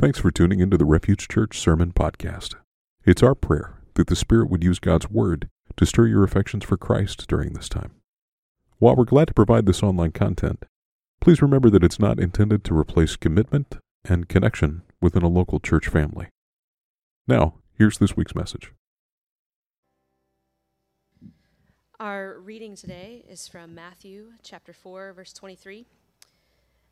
Thanks for tuning into the Refuge Church Sermon Podcast. It's our prayer that the Spirit would use God's Word to stir your affections for Christ during this time. While we're glad to provide this online content, please remember that it's not intended to replace commitment and connection within a local church family. Now, here's this week's message. Our reading today is from Matthew chapter 4, verse 23.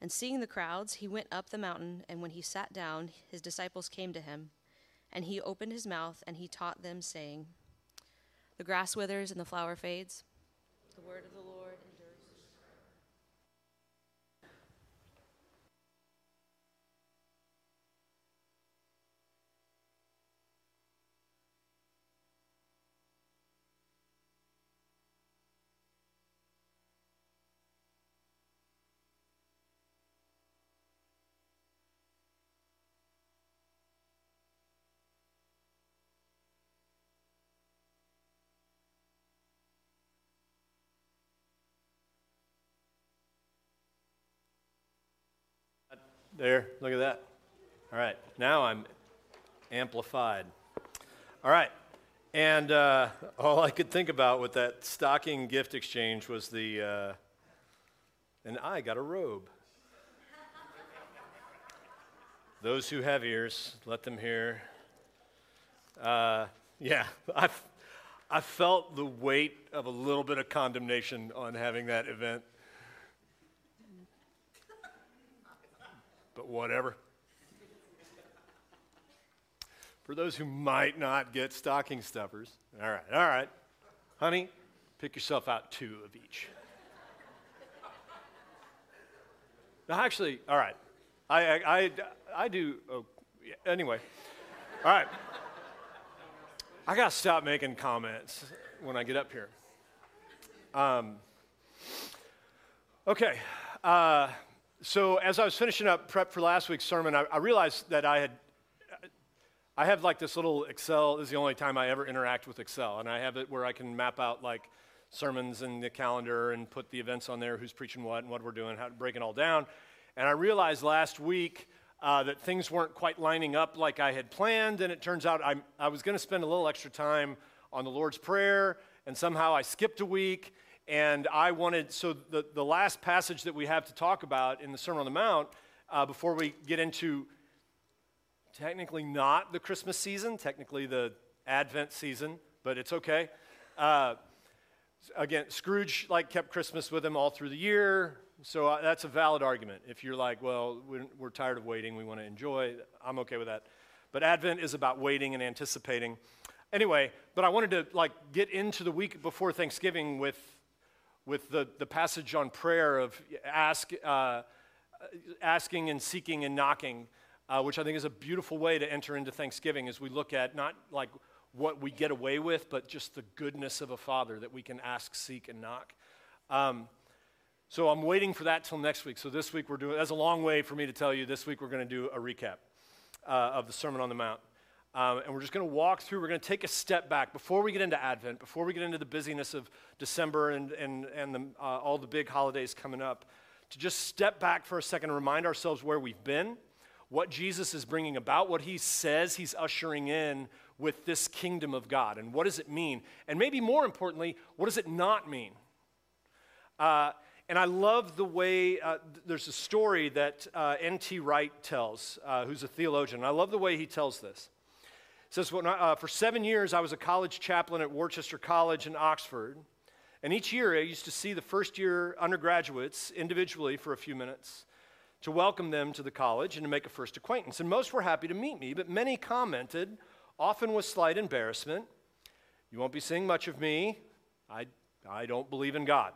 And seeing the crowds, he went up the mountain, and when he sat down, his disciples came to him. And he opened his mouth, and he taught them, saying, "The grass withers and the flower fades. The word of the Lord endures." There, look at that. All right, now I'm amplified. All right, and all I could think about with that stocking gift exchange was and I got a robe. Those who have ears, let them hear. I felt the weight of a little bit of condemnation on having that event. But whatever. For those who might not get stocking stuffers, all right. Honey, pick yourself out two of each. Now, actually, all right. Anyway. All right. I got to stop making comments when I get up here. Okay. So as I was finishing up prep for last week's sermon, I realized that I have like this little Excel. This is the only time I ever interact with Excel, and I have it where I can map out like sermons and the calendar and put the events on there, who's preaching what and what we're doing, how to break it all down. And I realized last week that things weren't quite lining up like I had planned, and it turns out I was going to spend a little extra time on the Lord's Prayer, and somehow I skipped a week. And the last passage that we have to talk about in the Sermon on the Mount, before we get into technically not the Christmas season, technically the Advent season, but it's okay. Again, Scrooge kept Christmas with him all through the year, so that's a valid argument. If you're like, well, we're tired of waiting, we want to enjoy, I'm okay with that. But Advent is about waiting and anticipating. Anyway, but I wanted to get into the week before Thanksgiving with the passage on prayer of asking and seeking and knocking, which I think is a beautiful way to enter into Thanksgiving as we look at not what we get away with, but just the goodness of a Father that we can ask, seek, and knock. So I'm waiting for that till next week. So this week that's a long way for me to tell you, this week we're going to do a recap of the Sermon on the Mount. And we're just going to walk through, we're going to take a step back before we get into Advent, before we get into the busyness of December and all the big holidays coming up, to just step back for a second and remind ourselves where we've been, what Jesus is bringing about, what he says he's ushering in with this kingdom of God, and what does it mean? And maybe more importantly, what does it not mean? And I love the way, there's a story that N.T. Wright tells, who's a theologian. I love the way he tells this. It says, for 7 years, I was a college chaplain at Worcester College in Oxford. And each year, I used to see the first-year undergraduates individually for a few minutes to welcome them to the college and to make a first acquaintance. And most were happy to meet me, but many commented, often with slight embarrassment, "You won't be seeing much of me. I don't believe in God."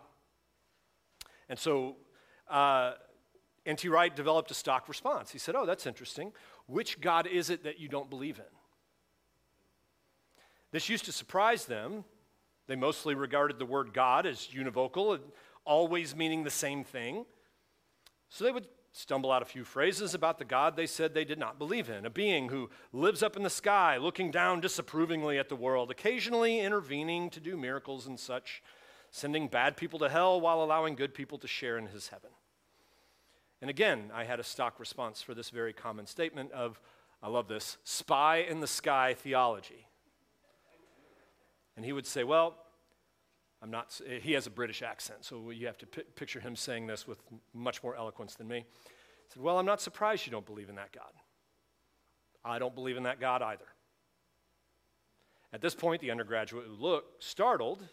And so N.T. Wright developed a stock response. He said, "Oh, that's interesting. which God is it that you don't believe in? This used to surprise them. They mostly regarded the word God as univocal, and always meaning the same thing. So they would stumble out a few phrases about the God they said they did not believe in, a being who lives up in the sky, looking down disapprovingly at the world, occasionally intervening to do miracles and such, sending bad people to hell while allowing good people to share in his heaven. And again, I had a stock response for this very common statement of, I love this, spy in the sky theology. And he would say, well, I'm not, he has a British accent, so you have to picture him saying this with much more eloquence than me. He said, well, I'm not surprised you don't believe in that God. I don't believe in that God either. At this point, the undergraduate would look startled,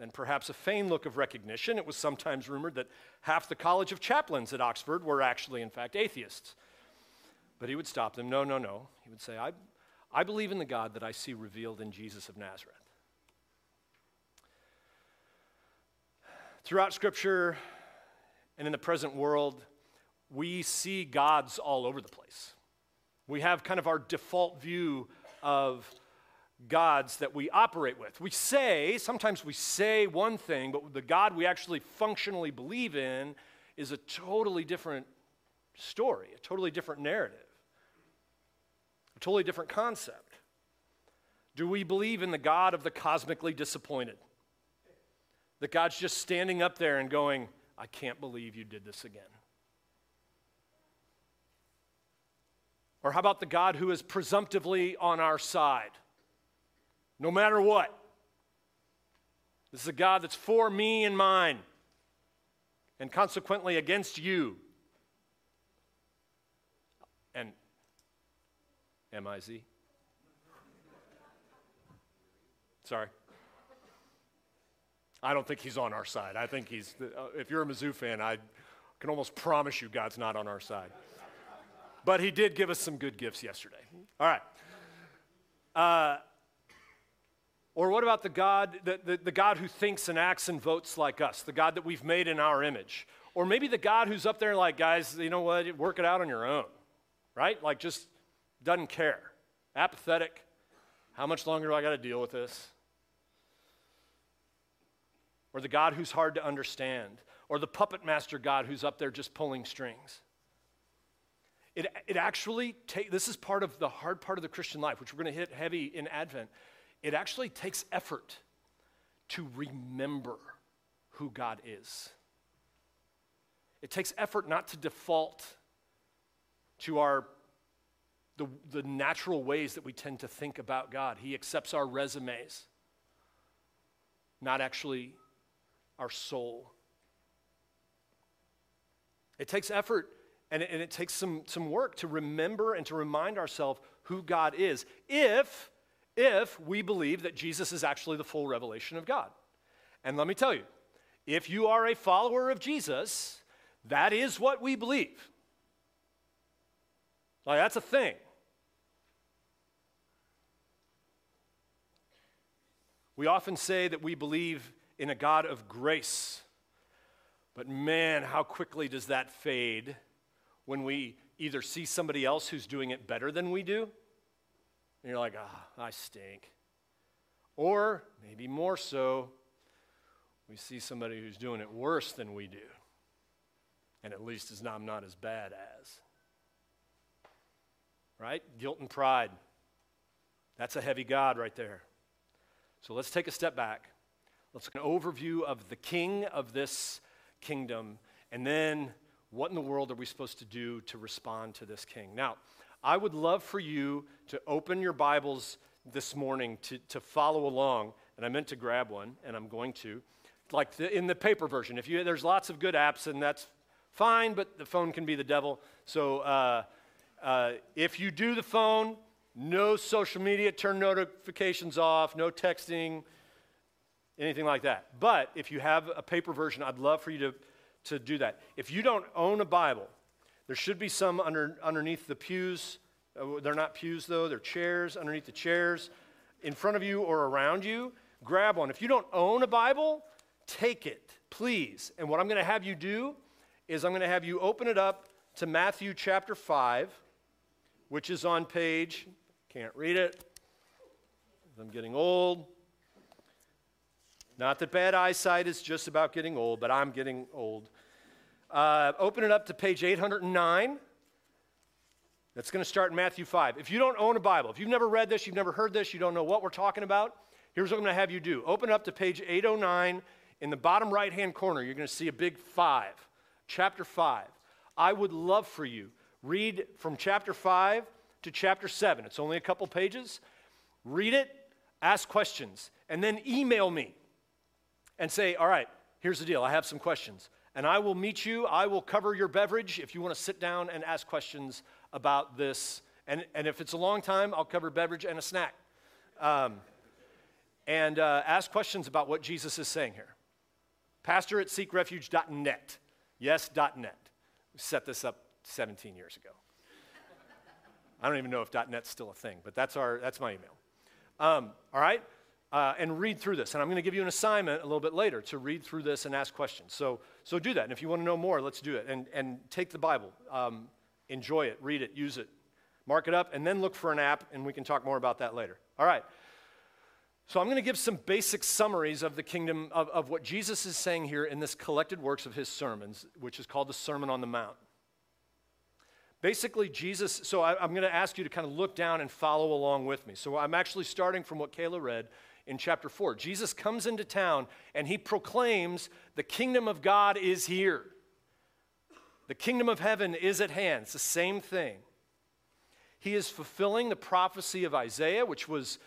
and perhaps a feigned look of recognition. It was sometimes rumored that half the College of Chaplains at Oxford were actually, in fact, atheists. But he would stop them. No, no, no. He would say, I believe in the God that I see revealed in Jesus of Nazareth. Throughout Scripture and in the present world, we see gods all over the place. We have kind of our default view of gods that we operate with. We say, sometimes we say one thing, but the God we actually functionally believe in is a totally different story, a totally different narrative, a totally different concept. Do we believe in the God of the cosmically disappointed? That God's just standing up there and going, I can't believe you did this again. Or how about the God who is presumptively on our side? No matter what. This is a God that's for me and mine, and consequently against you. And M-I-Z. Sorry. I don't think he's on our side. I think he's, if you're a Mizzou fan, I can almost promise you God's not on our side. But he did give us some good gifts yesterday. All right. Or what about the God, the God who thinks and acts and votes like us, the God that we've made in our image? Or maybe the God who's up there like, guys, you know what, work it out on your own, right? Like just doesn't care, apathetic. How much longer do I got to deal with this? Or the God who's hard to understand, or the puppet master God who's up there just pulling strings. It actually takes, this is part of the hard part of the Christian life, which we're going to hit heavy in Advent. It actually takes effort to remember who God is. It takes effort not to default to the natural ways that we tend to think about God. He accepts our resumes, not actually our soul. It takes effort and it takes some work to remember and to remind ourselves who God is. If we believe that Jesus is actually the full revelation of God. And let me tell you, if you are a follower of Jesus, that is what we believe. Like, that's a thing. We often say that we believe in a God of grace. But man, how quickly does that fade when we either see somebody else who's doing it better than we do, and you're like, I stink. Or, maybe more so, we see somebody who's doing it worse than we do. And at least I'm not as bad as. Right? Guilt and pride. That's a heavy God right there. So let's take a step back. Let's get an overview of the king of this kingdom. And then, what in the world are we supposed to do to respond to this king? Now, I would love for you to open your Bibles this morning to follow along, and I meant to grab one, and I'm going to, like in the paper version. There's lots of good apps, and that's fine, but the phone can be the devil. So if you do the phone, no social media, turn notifications off, no texting, anything like that. But if you have a paper version, I'd love for you to do that. If you don't own a Bible, there should be some underneath the pews. They're not pews, though. They're chairs, underneath the chairs, in front of you or around you. Grab one. If you don't own a Bible, take it, please. And what I'm going to have you do is I'm going to have you open it up to Matthew chapter 5, which is on page, can't read it, I'm getting old. Not that bad eyesight is just about getting old, but I'm getting old. Open it up to page 809. That's going to start in Matthew 5. If you don't own a Bible, if you've never read this, you've never heard this, you don't know what we're talking about, here's what I'm going to have you do. Open up to page 809. In the bottom right-hand corner, you're going to see a big 5, chapter 5. I would love for you, read from chapter 5 to chapter 7. It's only a couple pages. Read it, ask questions, and then email me and say, all right, here's the deal. I have some questions. And I will meet you. I will cover your beverage if you want to sit down and ask questions about this. And if it's a long time, I'll cover beverage and a snack. Ask questions about what Jesus is saying here. Pastor at seekrefuge.net. Yes, .net. We set this up 17 years ago. I don't even know if .net's still a thing, but that's my email. All right? And read through this. And I'm going to give you an assignment a little bit later to read through this and ask questions. So do that. And if you want to know more, let's do it. And take the Bible. Enjoy it. Read it. Use it. Mark it up. And then look for an app, and we can talk more about that later. All right. So I'm going to give some basic summaries of the kingdom, of what Jesus is saying here in this collected works of his sermons, which is called the Sermon on the Mount. Basically, Jesus, so I'm going to ask you to kind of look down and follow along with me. So I'm actually starting from what Kayla read in chapter 4. Jesus comes into town, and he proclaims the kingdom of God is here. The kingdom of heaven is at hand. It's the same thing. He is fulfilling the prophecy of Isaiah, which was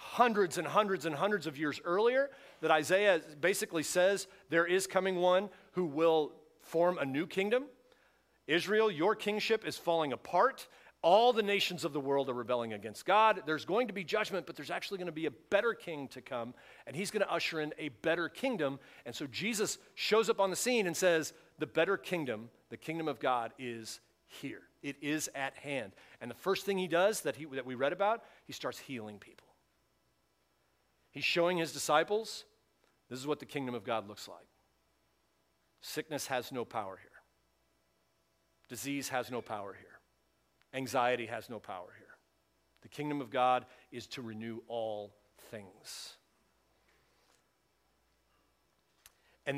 hundreds and hundreds and hundreds of years earlier, that Isaiah basically says there is coming one who will form a new kingdom. Israel, your kingship is falling apart. All the nations of the world are rebelling against God. There's going to be judgment, but there's actually going to be a better king to come, and he's going to usher in a better kingdom. And so Jesus shows up on the scene and says, the better kingdom, the kingdom of God, is here. It is at hand. And the first thing he does that we read about, he starts healing people. He's showing his disciples, this is what the kingdom of God looks like. Sickness has no power here. Disease has no power here. Anxiety has no power here. The kingdom of God is to renew all things. And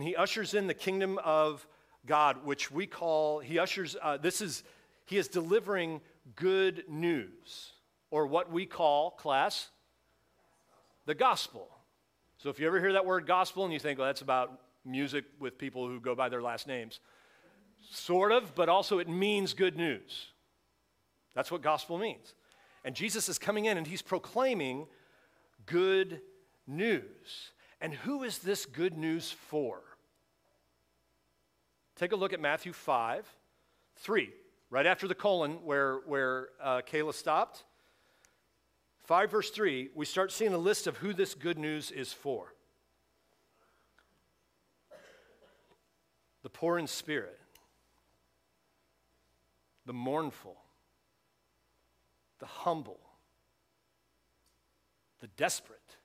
he ushers in the kingdom of God, which we call, he is delivering good news, or what we call, class, the gospel. So if you ever hear that word gospel and you think, well, that's about music with people who go by their last names, sort of, but also it means good news. That's what gospel means. And Jesus is coming in and he's proclaiming good news. And who is this good news for? Take a look at Matthew 5, 3, right after the colon where Kayla stopped. 5 verse 3, we start seeing a list of who this good news is for. The poor in spirit, the mournful, the humble, the desperate.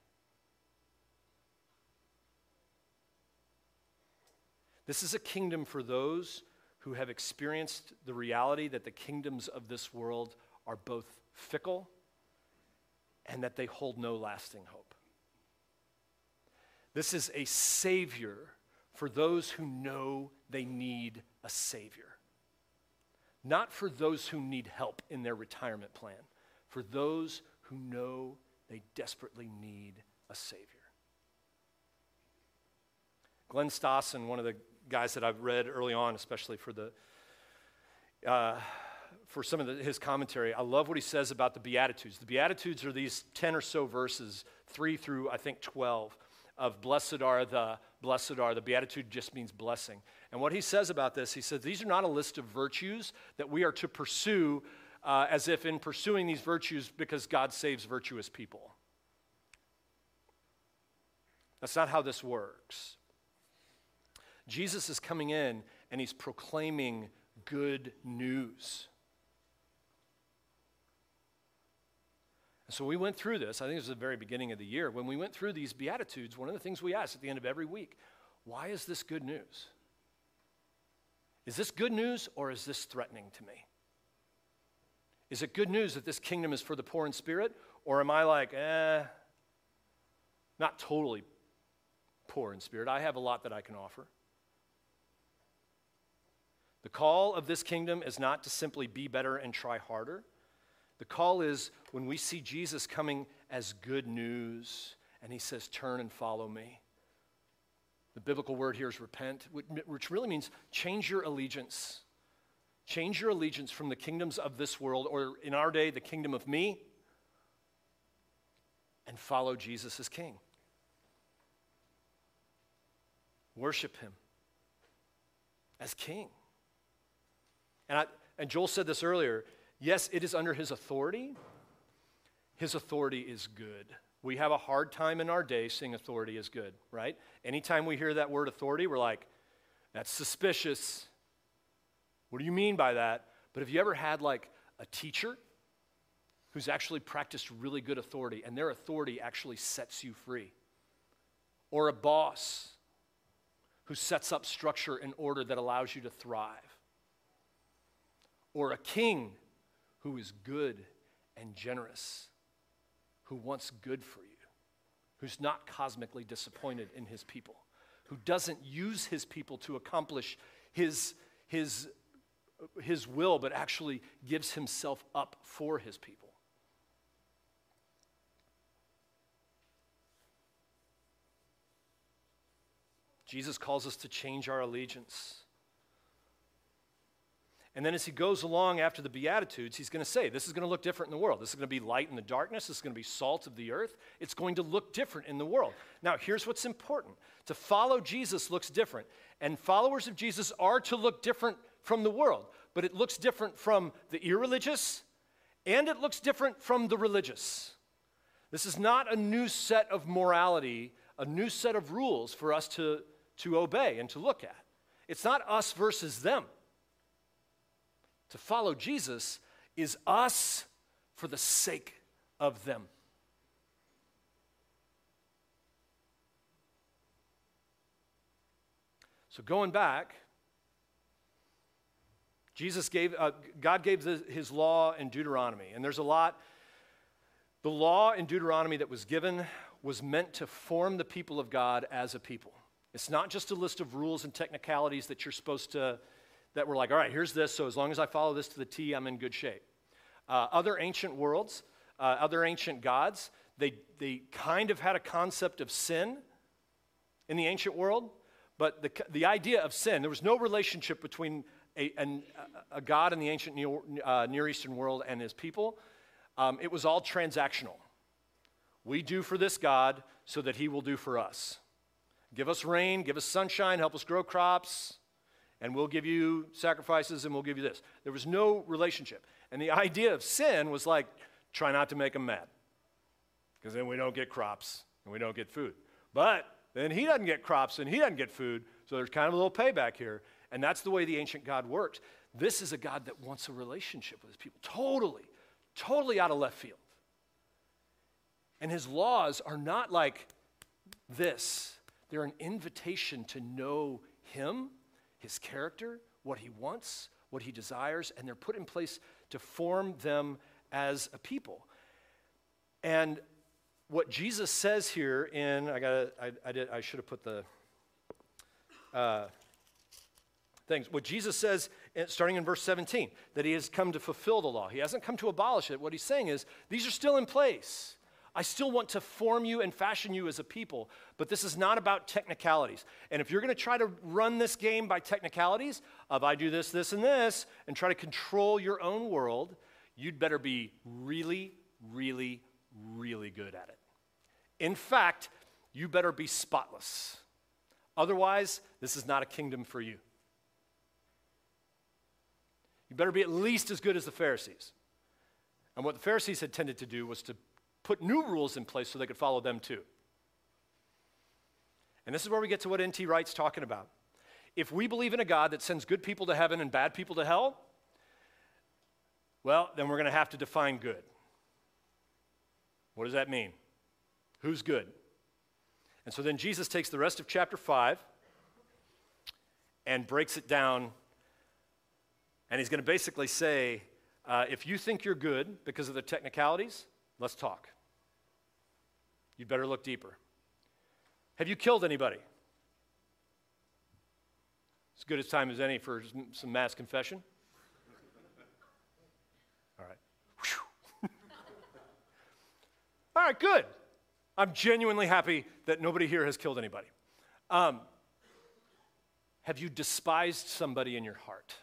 This is a kingdom for those who have experienced the reality that the kingdoms of this world are both fickle and that they hold no lasting hope. This is a savior for those who know they need a savior. Not for those who need help in their retirement plan. For those who know they desperately need a savior. Glenn Stassen, one of the guys that I've read early on, especially for some of his commentary, I love what he says about the Beatitudes. The Beatitudes are these 10 or so verses, 3 through, I think, 12, of blessed are. The Beatitude just means blessing. And what he says about this, he says, these are not a list of virtues that we are to pursue as if in pursuing these virtues because God saves virtuous people. That's not how this works. Jesus is coming in and he's proclaiming good news. So we went through this, I think it was the very beginning of the year, when we went through these Beatitudes, one of the things we asked at the end of every week, why is this good news? Is this good news or is this threatening to me? Is it good news that this kingdom is for the poor in spirit? Or am I like, not totally poor in spirit. I have a lot that I can offer. The call of this kingdom is not to simply be better and try harder. The call is when we see Jesus coming as good news, and he says, turn and follow me. The biblical word here is repent, which really means change your allegiance. Change your allegiance from the kingdoms of this world, or in our day, the kingdom of me, and follow Jesus as king. Worship him as king. And Joel said this earlier, yes, it is under his authority. His authority is good. We have a hard time in our day saying authority is good, right? Anytime we hear that word authority, we're like, that's suspicious. What do you mean by that? But have you ever had like a teacher who's actually practiced really good authority, and their authority actually sets you free? Or a boss who sets up structure and order that allows you to thrive? Or a king who is good and generous, who wants good for you, who's not cosmically disappointed in his people, who doesn't use his people to accomplish his will, but actually gives himself up for his people. Jesus calls us to change our allegiance. And then as he goes along after the Beatitudes, he's going to say, this is going to look different in the world. This is going to be light in the darkness. This is going to be salt of the earth. It's going to look different in the world. Now, here's what's important. To follow Jesus looks different. And followers of Jesus are to look different from the world. But it looks different from the irreligious, and it looks different from the religious. This is not a new set of morality, a new set of rules for us to obey and to look at. It's not us versus them. To follow Jesus is us for the sake of them. So going back, God gave his law in Deuteronomy, and there's a lot. The law in Deuteronomy that was given was meant to form the people of God as a people. It's not just a list of rules and technicalities that you're supposed to, that were like, all right, here's this, so as long as I follow this to the T, I'm in good shape. Other ancient worlds, other ancient gods, they kind of had a concept of sin in the ancient world, but the idea of sin, there was no relationship between a god in the ancient Near Eastern world and his people. It was all transactional. We do for this god so that he will do for us. Give us rain, give us sunshine, help us grow crops, and we'll give you sacrifices, and we'll give you this. There was no relationship. And the idea of sin was like, try not to make them mad, because then we don't get crops, and we don't get food. But then he doesn't get crops, and he doesn't get food, so there's kind of a little payback here. And that's the way the ancient God worked. This is a God that wants a relationship with his people, totally out of left field. And his laws are not like this. They're an invitation to know him, his character, what he wants, what he desires, and they're put in place to form them as a people. And what Jesus says here in, I should have put the things. What Jesus says, starting in verse 17, that he has come to fulfill the law. He hasn't come to abolish it. What he's saying is, these are still in place. I still want to form you and fashion you as a people, but this is not about technicalities. And if you're going to try to run this game by technicalities, of I do this, this, and this, and try to control your own world, you'd better be really, really, really good at it. In fact, you better be spotless. Otherwise, this is not a kingdom for you. You better be at least as good as the Pharisees. And what the Pharisees had tended to do was to put new rules in place so they could follow them too. And this is where we get to what N.T. Wright's talking about. If we believe in a God that sends good people to heaven and bad people to hell, well, then we're going to have to define good. What does that mean? Who's good? And so then Jesus takes the rest of chapter 5 and breaks it down, and he's going to basically say, If you think you're good because of the technicalities, let's talk. You'd better look deeper. Have you killed anybody? As good a time as any for some mass confession. All right. All right, good. I'm genuinely happy that nobody here has killed anybody. Have you despised somebody in your heart?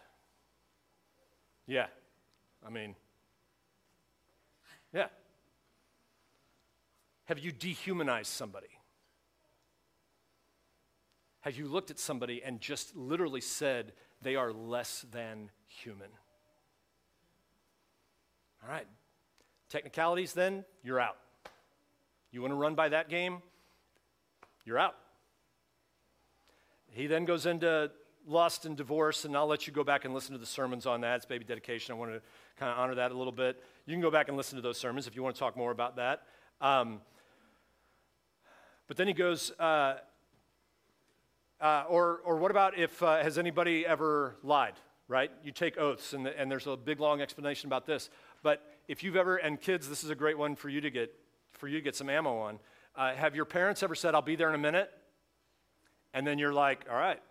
Yeah. I mean, yeah. Have you dehumanized somebody? Have you looked at somebody and just literally said they are less than human? All right. Technicalities then, you're out. You want to run by that game? You're out. He then goes into lust and divorce, and I'll let you go back and listen to the sermons on that. It's baby dedication. I want to kind of honor that a little bit. You can go back and listen to those sermons if you want to talk more about that. But then he goes, or what about if, has anybody ever lied, right? You take oaths, and there's a big, long explanation about this. But if you've ever, and kids, this is a great one for you to get, some ammo on. Have your parents ever said, I'll be there in a minute? And then you're like, all right,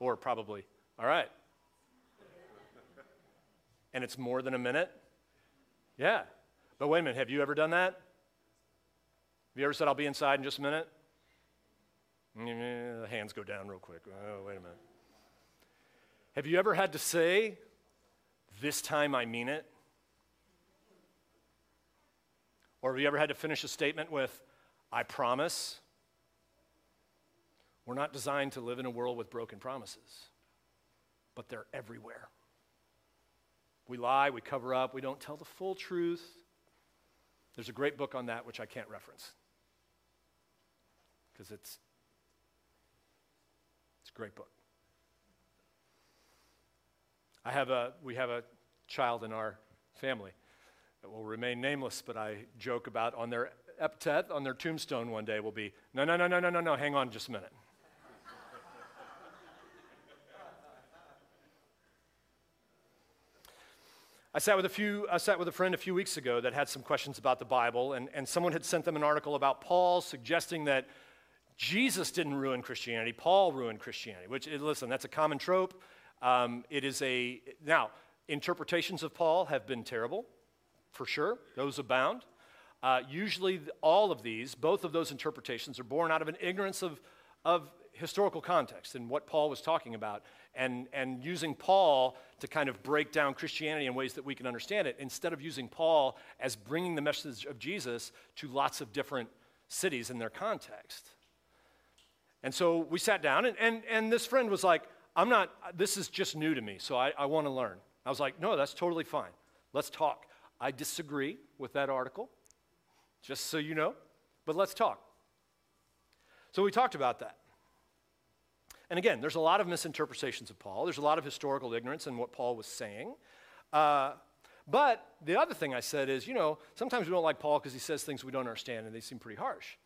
or probably, all right. And it's more than a minute? Yeah. But wait a minute, have you ever done that? Have you ever said, I'll be inside in just a minute? The hands go down real quick. Oh, wait a minute. Have you ever had to say, this time I mean it? Or have you ever had to finish a statement with, I promise? We're not designed to live in a world with broken promises, but they're everywhere. We lie, we cover up, we don't tell the full truth. There's a great book on that, which I can't reference, because it's a great book. We have a child in our family that will remain nameless, but I joke about on their epitaph, on their tombstone one day will be, no, no, no, no, no, no, no, hang on just a minute. I sat with a friend a few weeks ago that had some questions about the Bible, and someone had sent them an article about Paul suggesting that Jesus didn't ruin Christianity, Paul ruined Christianity, which, listen, that's a common trope. Now, interpretations of Paul have been terrible, for sure. Those abound. Usually all of these, both of those interpretations are born out of an ignorance of historical context and what Paul was talking about, and using Paul to kind of break down Christianity in ways that we can understand it, instead of using Paul as bringing the message of Jesus to lots of different cities in their context. And so we sat down, and this friend was like, this is just new to me, so I want to learn. I was like, no, that's totally fine. Let's talk. I disagree with that article, just so you know, but let's talk. So we talked about that. And again, there's a lot of misinterpretations of Paul. There's a lot of historical ignorance in what Paul was saying. But the other thing I said is, sometimes we don't like Paul because he says things we don't understand, and they seem pretty harsh.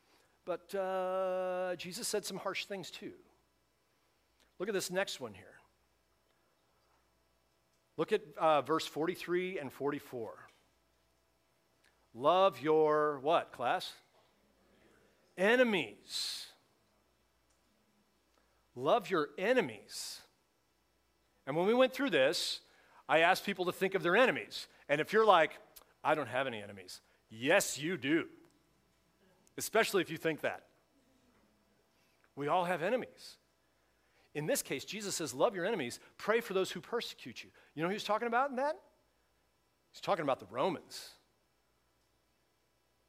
But Jesus said some harsh things too. Look at this next one here. Look at verse 43 and 44. Love your what, class? Enemies. Love your enemies. And when we went through this, I asked people to think of their enemies. And if you're like, I don't have any enemies. Yes, you do. Especially if you think that. We all have enemies. In this case, Jesus says, love your enemies, pray for those who persecute you. You know who he's talking about in that? He's talking about the Romans.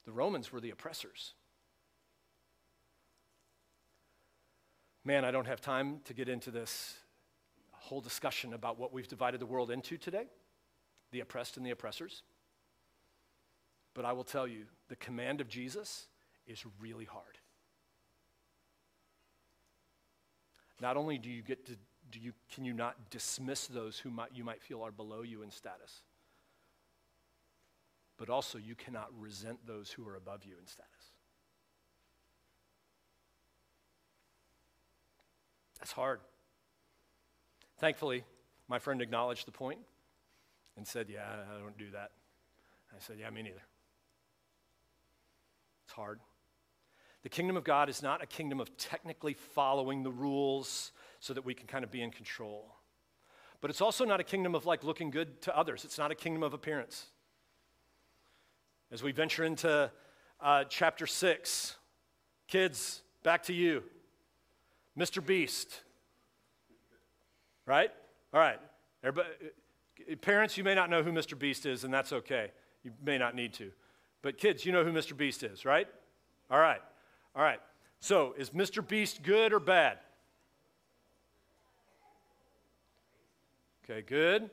The Romans were the oppressors. Man, I don't have time to get into this whole discussion about what we've divided the world into today, the oppressed and the oppressors. But I will tell you, the command of Jesus is really hard. Not only do you get to, can you not dismiss those who you might feel are below you in status, but also you cannot resent those who are above you in status. That's hard. Thankfully, my friend acknowledged the point, and said, yeah, I don't do that. I said, yeah, me neither. It's hard. The kingdom of God is not a kingdom of technically following the rules so that we can kind of be in control. But it's also not a kingdom of like looking good to others. It's not a kingdom of appearance. As we venture into chapter 6, kids, back to you. Mr. Beast, right? All right. Everybody, parents, you may not know who Mr. Beast is, and that's okay. You may not need to. But kids, you know who Mr. Beast is, right? All right. All right. So is Mr. Beast good or bad? Okay, good.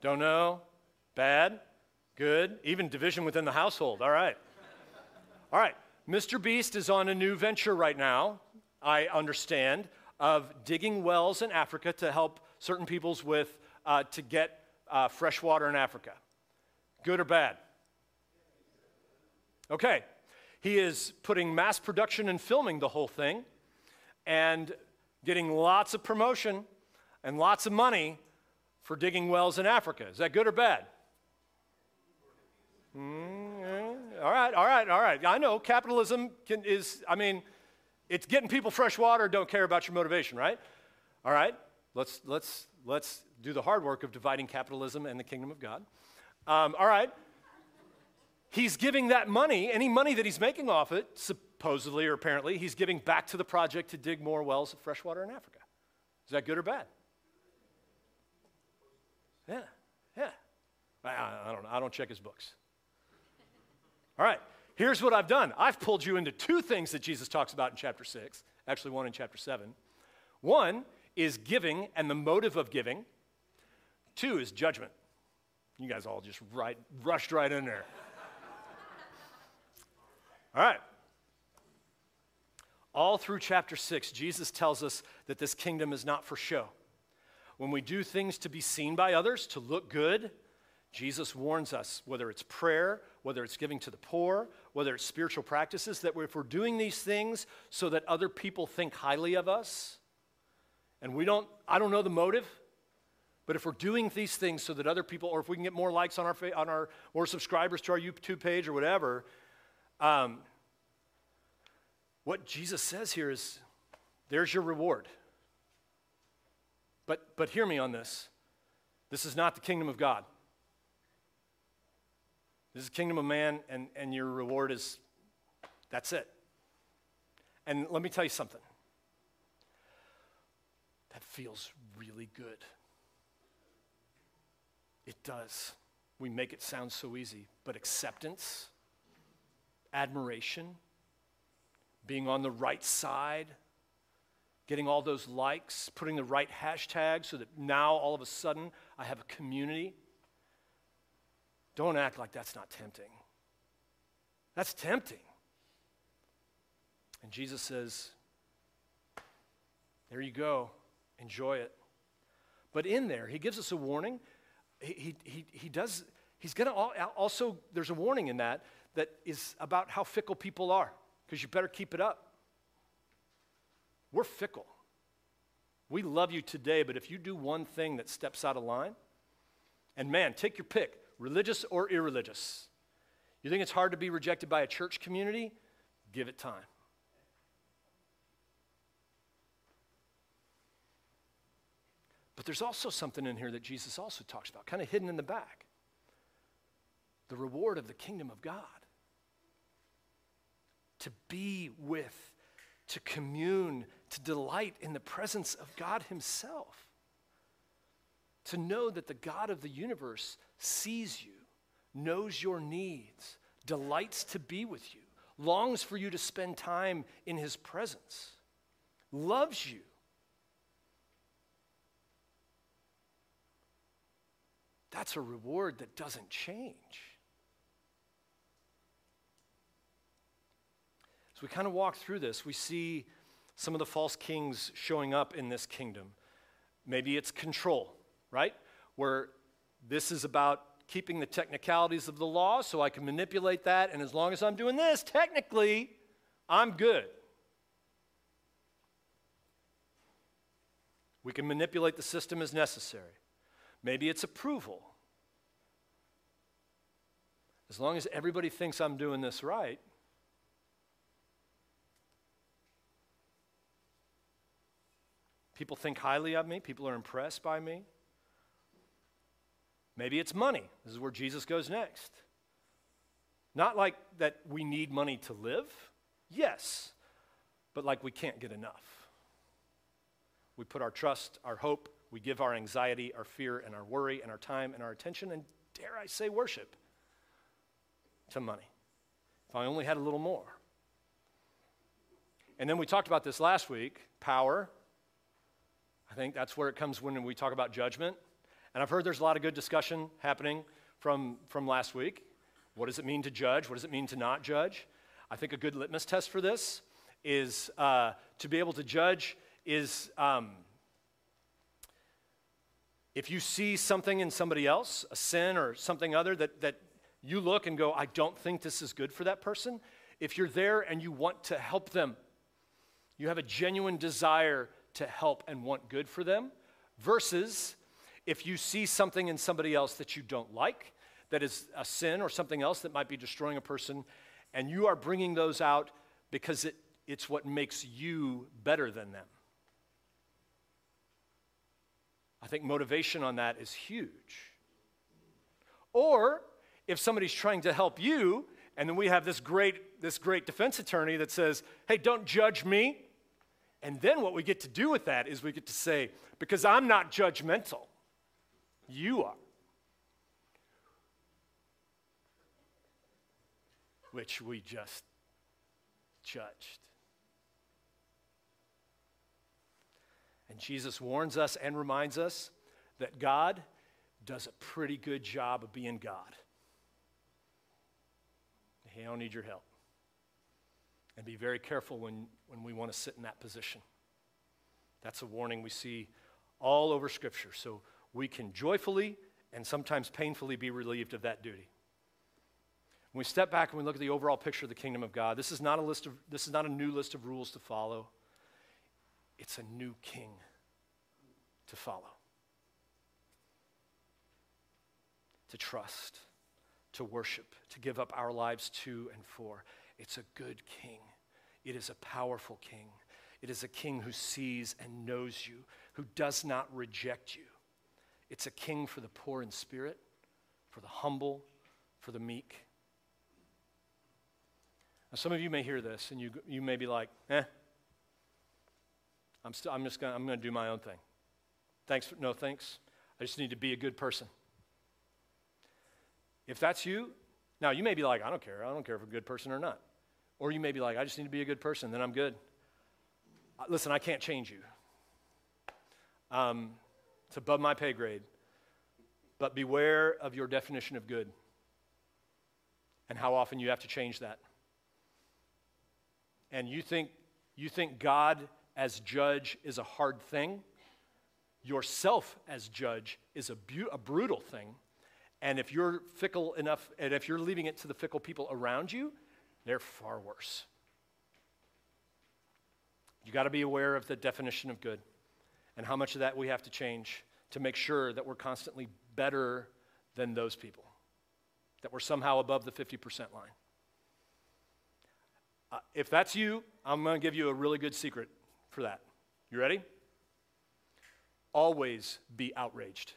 Don't know. Bad. Good. Even division within the household. All right. All right. Mr. Beast is on a new venture right now, I understand, of digging wells in Africa to help certain peoples with, to get fresh water in Africa. Good or bad? Okay. He is putting mass production and filming the whole thing and getting lots of promotion and lots of money for digging wells in Africa. Is that good or bad? Mm-hmm. All right. I know capitalism it's getting people fresh water, don't care about your motivation, right? All right, let's do the hard work of dividing capitalism and the kingdom of God. All right. He's giving that money, any money that he's making off it, supposedly or apparently, he's giving back to the project to dig more wells of fresh water in Africa. Is that good or bad? Yeah. I don't check his books. All right, here's what I've done. I've pulled you into two things that Jesus talks about in chapter 6, actually one in chapter 7. One is giving and the motive of giving. Two is judgment. You guys all just rushed right in there. All right. All through chapter 6, Jesus tells us that this kingdom is not for show. When we do things to be seen by others, to look good, Jesus warns us, whether it's prayer, whether it's giving to the poor, whether it's spiritual practices, that if we're doing these things so that other people think highly of us, and I don't know the motive, but if we're doing these things so that other people, or if we can get more likes on our more subscribers to our YouTube page or whatever, what Jesus says here is, there's your reward. But hear me on this. This is not the kingdom of God. This is the kingdom of man, and your reward is, that's it. And let me tell you something. That feels really good. It does. We make it sound so easy. But acceptance, admiration, being on the right side, getting all those likes, putting the right hashtag so that now all of a sudden I have a community. Don't act like that's not tempting. That's tempting. And Jesus says, there you go, enjoy it. But in there, he gives us a warning. He's going to also, there's a warning in that is about how fickle people are, because you better keep it up. We're fickle. We love you today, but if you do one thing that steps out of line, and man, take your pick, religious or irreligious. You think it's hard to be rejected by a church community? Give it time. But there's also something in here that Jesus also talks about, kind of hidden in the back. The reward of the kingdom of God. To be with, to commune, to delight in the presence of God himself. To know that the God of the universe sees you, knows your needs, delights to be with you, longs for you to spend time in his presence, loves you. That's a reward that doesn't change. As we kind of walk through this, we see some of the false kings showing up in this kingdom. Maybe it's control, right? Where this is about keeping the technicalities of the law so I can manipulate that, and as long as I'm doing this, technically, I'm good. We can manipulate the system as necessary. Maybe it's approval. As long as everybody thinks I'm doing this right, people think highly of me, people are impressed by me. Maybe it's money. This is where Jesus goes next. Not like that we need money to live, yes, but like we can't get enough. We put our trust, our hope, we give our anxiety, our fear, and our worry, and our time, and our attention, and dare I say worship, to money. If I only had a little more. And then we talked about this last week, power. I think that's where it comes when we talk about judgment. And I've heard there's a lot of good discussion happening from last week. What does it mean to judge? What does it mean to not judge? I think a good litmus test for this is to be able to judge is if you see something in somebody else, a sin or something other, that you look and go, I don't think this is good for that person. If you're there and you want to help them, you have a genuine desire to help and want good for them, versus if you see something in somebody else that you don't like, that is a sin or something else that might be destroying a person, and you are bringing those out because it's what makes you better than them. I think motivation on that is huge. Or if somebody's trying to help you, and then we have this great defense attorney that says, hey, don't judge me. And then what we get to do with that is we get to say, because I'm not judgmental, you are. Which we just judged. And Jesus warns us and reminds us that God does a pretty good job of being God. He don't need your help. And be very careful when we want to sit in that position. That's a warning we see all over Scripture. So we can joyfully and sometimes painfully be relieved of that duty. When we step back and we look at the overall picture of the kingdom of God, this is not a new list of rules to follow. It's a new king to follow, to trust, to worship, to give up our lives to and for. It's a good king. It is a powerful king. It is a king who sees and knows you, who does not reject you. It's a king for the poor in spirit, for the humble, for the meek. Now, some of you may hear this, and you may be like, I'm going to do my own thing. No thanks. I just need to be a good person. If that's you, now you may be like, I don't care if I'm a good person or not. Or you may be like, I just need to be a good person, then I'm good. Listen, I can't change you. It's above my pay grade. But beware of your definition of good and how often you have to change that. And you think God as judge is a hard thing. Yourself as judge is a brutal thing. And if you're fickle enough, and if you're leaving it to the fickle people around you, they're far worse. You got to be aware of the definition of good and how much of that we have to change to make sure that we're constantly better than those people, that we're somehow above the 50% line. If that's you, I'm going to give you a really good secret for that. You ready? Always be outraged.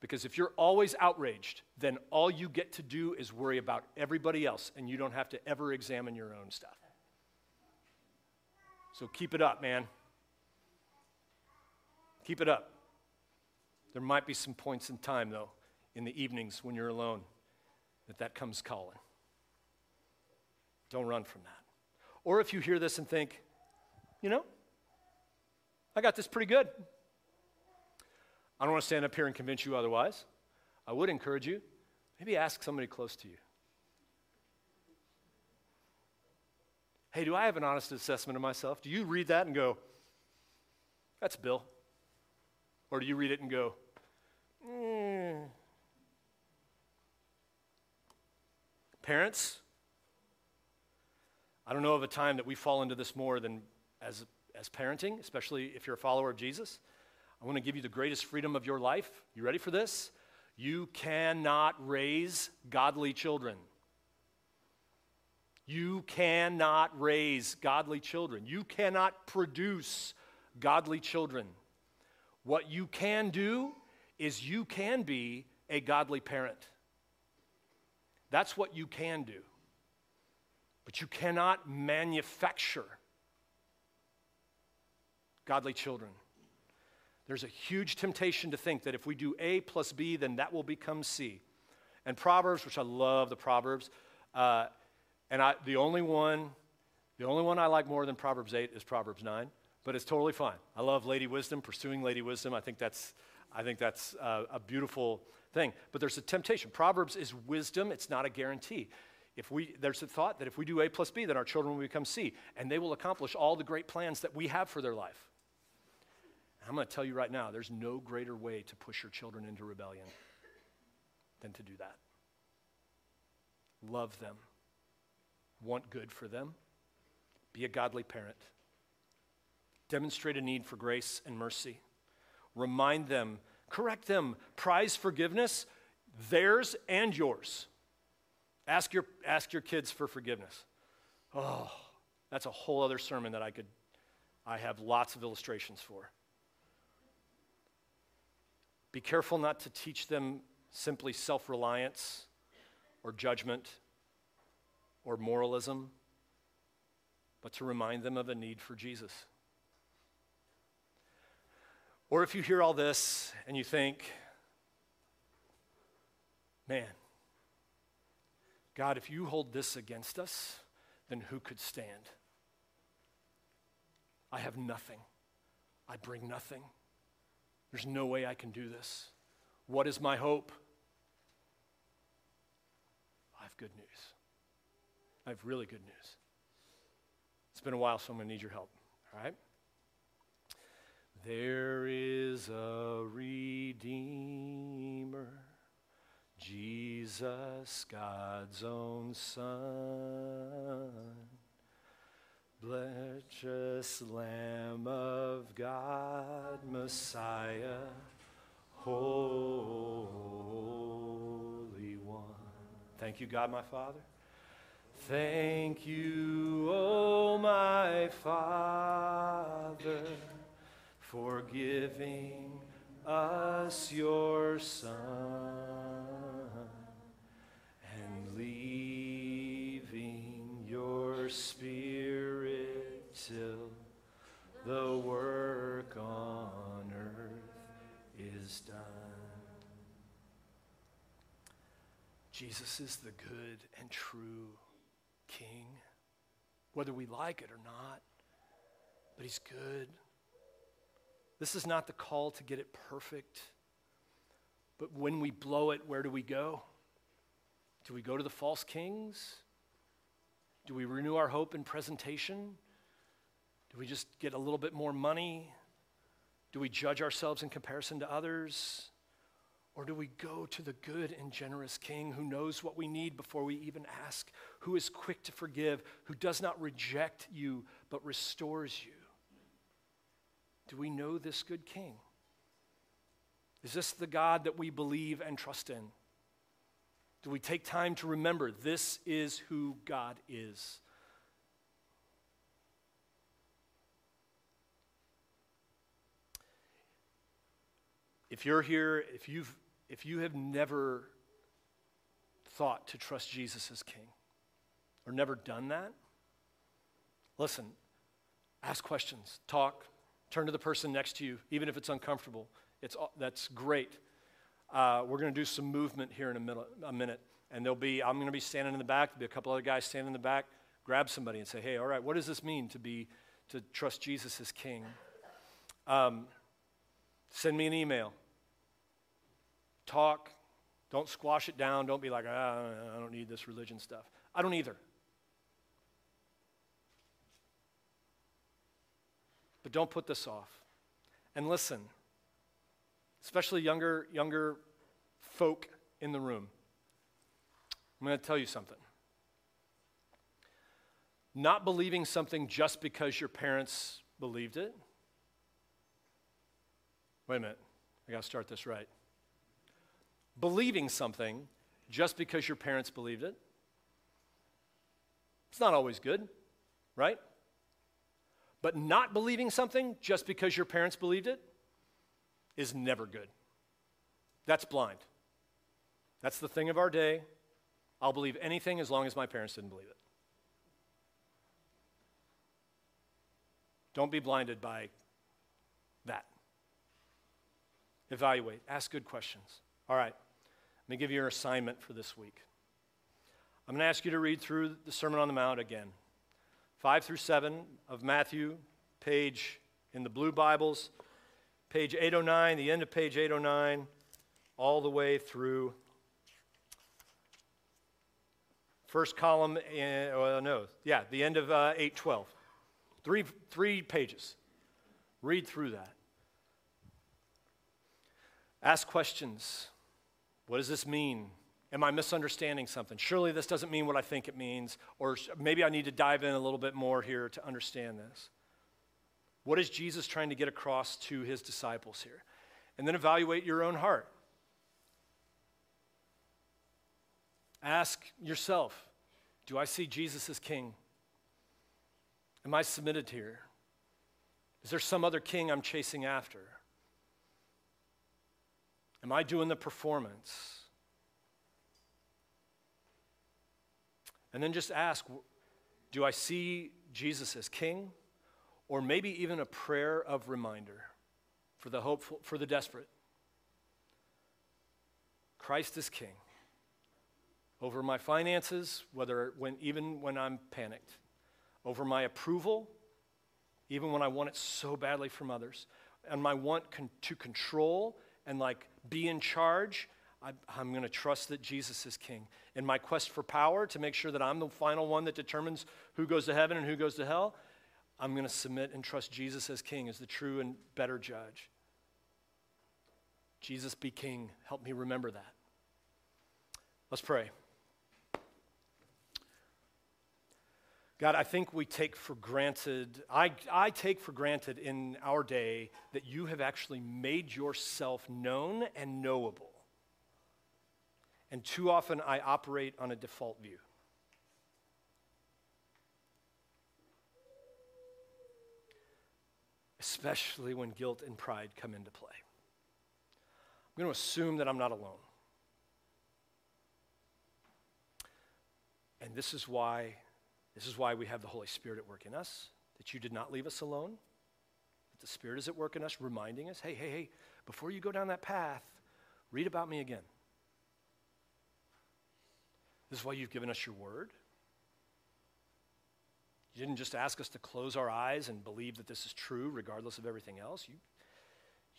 Because if you're always outraged, then all you get to do is worry about everybody else, and you don't have to ever examine your own stuff. So keep it up, man. Keep it up. There might be some points in time, though, in the evenings when you're alone, that comes calling. Don't run from that. Or if you hear this and think, I got this pretty good. I don't want to stand up here and convince you otherwise. I would encourage you, maybe ask somebody close to you. Hey, do I have an honest assessment of myself? Do you read that and go, that's Bill? Or do you read it and go, Parents, I don't know of a time that we fall into this more than as parenting, especially if you're a follower of Jesus. I want to give you the greatest freedom of your life. You ready for this? You cannot raise godly children. You cannot raise godly children. You cannot produce godly children. What you can do is you can be a godly parent. That's what you can do. But you cannot manufacture godly children. There's a huge temptation to think that if we do A plus B, then that will become C. And Proverbs, which I love the Proverbs, the only one I like more than Proverbs 8 is Proverbs 9, but it's totally fine. I love Lady Wisdom, pursuing Lady Wisdom. I think that's a beautiful thing. But there's a temptation. Proverbs is wisdom. It's not a guarantee. There's a thought that if we do A plus B, then our children will become C, and they will accomplish all the great plans that we have for their life. I'm going to tell you right now, there's no greater way to push your children into rebellion than to do that. Love them. Want good for them. Be a godly parent. Demonstrate a need for grace and mercy. Remind them, correct them, prize forgiveness, theirs and yours. Ask your kids for forgiveness. Oh, that's a whole other sermon that I have lots of illustrations for. Be careful not to teach them simply self-reliance or judgment or moralism, but to remind them of a need for Jesus. Or if you hear all this and you think, man, God, if you hold this against us, then who could stand? I have nothing. I bring nothing. There's no way I can do this. What is my hope? I have good news. I have really good news. It's been a while, so I'm going to need your help, all right? There is a Redeemer, Jesus, God's own Son, precious Lamb of God, Messiah, Holy One. Thank you, God, my Father. Thank you, O my Father, for giving us your Son and leaving your Spirit till the work on earth is done. Jesus is the good and true King, whether we like it or not, but he's good. This is not the call to get it perfect, but when we blow it, where do we go? Do we go to the false kings? Do we renew our hope in presentation? Do we just get a little bit more money? Do we judge ourselves in comparison to others? Or do we go to the good and generous King who knows what we need before we even ask, who is quick to forgive, who does not reject you but restores you? Do we know this good King? Is this the God that we believe and trust in? Do we take time to remember this is who God is? If you're here, if you have never thought to trust Jesus as King or never done that, listen, ask questions, talk, turn to the person next to you, even if it's uncomfortable. That's great. We're going to do some movement here in a minute, and I'm going to be standing in the back. There'll be a couple other guys standing in the back. Grab somebody and say, hey, all right, what does this mean to trust Jesus as King? Send me an email. Talk. Don't squash it down. Don't be like, I don't need this religion stuff. I don't either. But don't put this off. And listen, especially younger folk in the room, I'm going to tell you something. Not believing something just because your parents believed it. Wait a minute, I got to start this right. believing something just because your parents believed it. It's not always good, right? But not believing something just because your parents believed it is never good. That's blind. That's the thing of our day. I'll believe anything as long as my parents didn't believe it. Don't be blinded by that. Evaluate. Ask good questions. All right. Let me give you your assignment for this week. I'm going to ask you to read through the Sermon on the Mount again. 5 through 7 of Matthew, page in the Blue Bibles, page 809, the end of page 809, all the way through first column, the end of 812. Three pages. Read through that. Ask questions. What does this mean? Am I misunderstanding something? Surely this doesn't mean what I think it means, or maybe I need to dive in a little bit more here to understand this. What is Jesus trying to get across to his disciples here? And then evaluate your own heart. Ask yourself, do I see Jesus as king? Am I submitted here? Is there some other king I'm chasing after? Am I doing the performance? And then just ask, do I see Jesus as king? Or maybe even a prayer of reminder for the hopeful, for the desperate. Christ is king over my finances, even when I'm panicked, over my approval, even when I want it so badly from others, and my want to control and be in charge. I'm going to trust that Jesus is king. In my quest for power to make sure that I'm the final one that determines who goes to heaven and who goes to hell, I'm going to submit and trust Jesus as king, as the true and better judge. Jesus be king. Help me remember that. Let's pray. God, I think we take for granted, I take for granted in our day that you have actually made yourself known and knowable. And too often I operate on a default view. Especially when guilt and pride come into play. I'm going to assume that I'm not alone. And this is why we have the Holy Spirit at work in us, that you did not leave us alone, that the Spirit is at work in us, reminding us, hey, before you go down that path, read about me again. This is why you've given us your word. You didn't just ask us to close our eyes and believe that this is true regardless of everything else.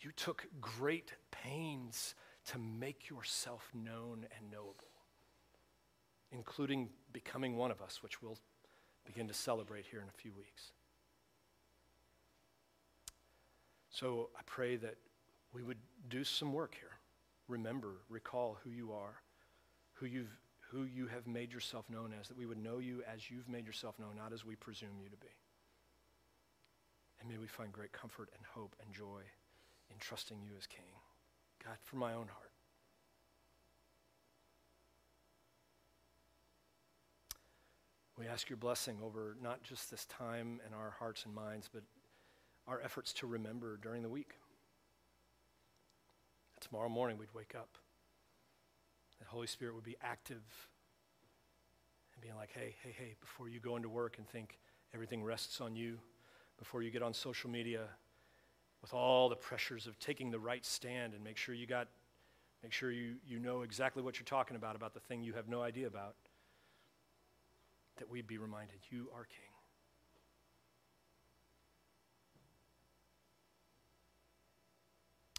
You took great pains to make yourself known and knowable, including becoming one of us, which we'll begin to celebrate here in a few weeks. So I pray that we would do some work here. Remember, recall who you are, who you have made yourself known as, that we would know you as you've made yourself known, not as we presume you to be. And may we find great comfort and hope and joy in trusting you as King. God, from my own heart. We ask your blessing over not just this time and our hearts and minds, but our efforts to remember during the week. That tomorrow morning we'd wake up. The Holy Spirit would be active and being like, hey, before you go into work and think everything rests on you, before you get on social media with all the pressures of taking the right stand and make sure you know exactly what you're talking about the thing you have no idea about, that we'd be reminded, you are King.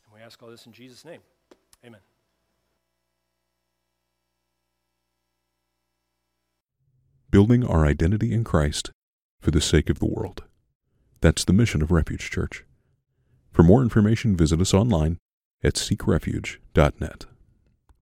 And we ask all this in Jesus' name. Amen. Building our identity in Christ for the sake of the world. That's the mission of Refuge Church. For more information, visit us online at seekrefuge.net.